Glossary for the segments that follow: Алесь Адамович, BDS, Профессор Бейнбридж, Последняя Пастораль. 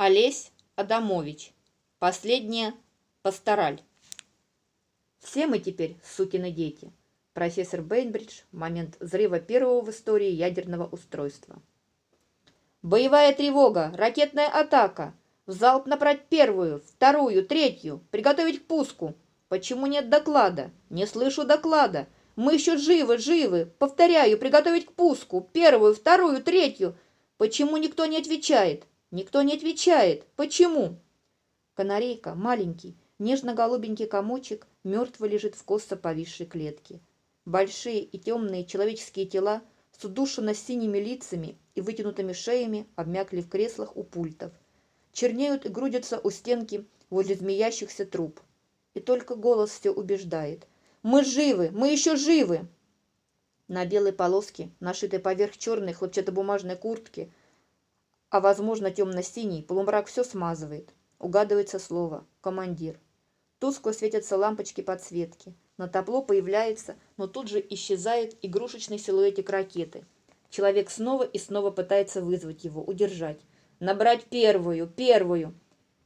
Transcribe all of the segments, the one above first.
Алесь Адамович. Последняя пастораль. Все мы теперь сукины дети. Профессор Бейнбридж. Момент взрыва первого в истории ядерного устройства. Боевая тревога. Ракетная атака. В залп набрать первую, вторую, третью. Приготовить к пуску. Почему нет доклада? Не слышу доклада. Мы еще живы, живы. Повторяю, приготовить к пуску. Первую, вторую, третью. Почему никто не отвечает? Никто не отвечает. Почему? Канарейка, маленький, нежно-голубенький комочек, мертво лежит в косо повисшей клетке. Большие и темные человеческие тела с удушенно-синими лицами и вытянутыми шеями обмякли в креслах у пультов. Чернеют и грудятся у стенки возле змеящихся труб. И только голос все убеждает. «Мы живы! Мы еще живы!» На белой полоске, нашитой поверх черной хлопчатобумажной куртки, а, возможно, темно-синий, полумрак все смазывает. Угадывается слово «командир». Тускло светятся лампочки подсветки. На табло появляется, но тут же исчезает игрушечный силуэтик ракеты. Человек снова и снова пытается вызвать его, удержать. «Набрать первую! Первую!»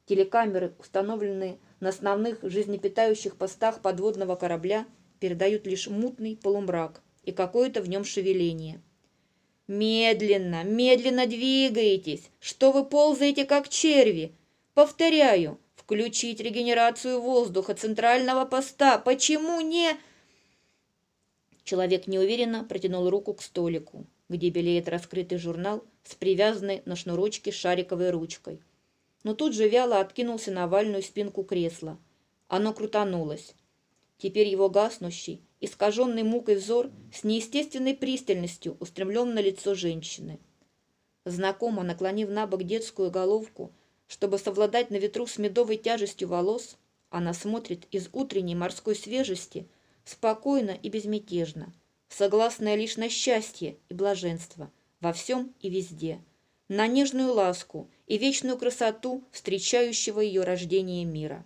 Телекамеры, установленные на основных жизнепитающих постах подводного корабля, передают лишь мутный полумрак и какое-то в нем шевеление. «Медленно, медленно двигаетесь! Что вы ползаете, как черви? Повторяю, включить регенерацию воздуха центрального поста! Почему не...» Человек неуверенно протянул руку к столику, где белеет раскрытый журнал с привязанной на шнурочке шариковой ручкой. Но тут же вяло откинулся на овальную спинку кресла. Оно крутанулось. Теперь его гаснущий, искаженный мукой взор с неестественной пристальностью устремлен на лицо женщины. Знакомо наклонив на бок детскую головку, чтобы совладать на ветру с медовой тяжестью волос, она смотрит из утренней морской свежести спокойно и безмятежно, согласная лишь на счастье и блаженство во всем и везде, на нежную ласку и вечную красоту встречающего ее рождение мира.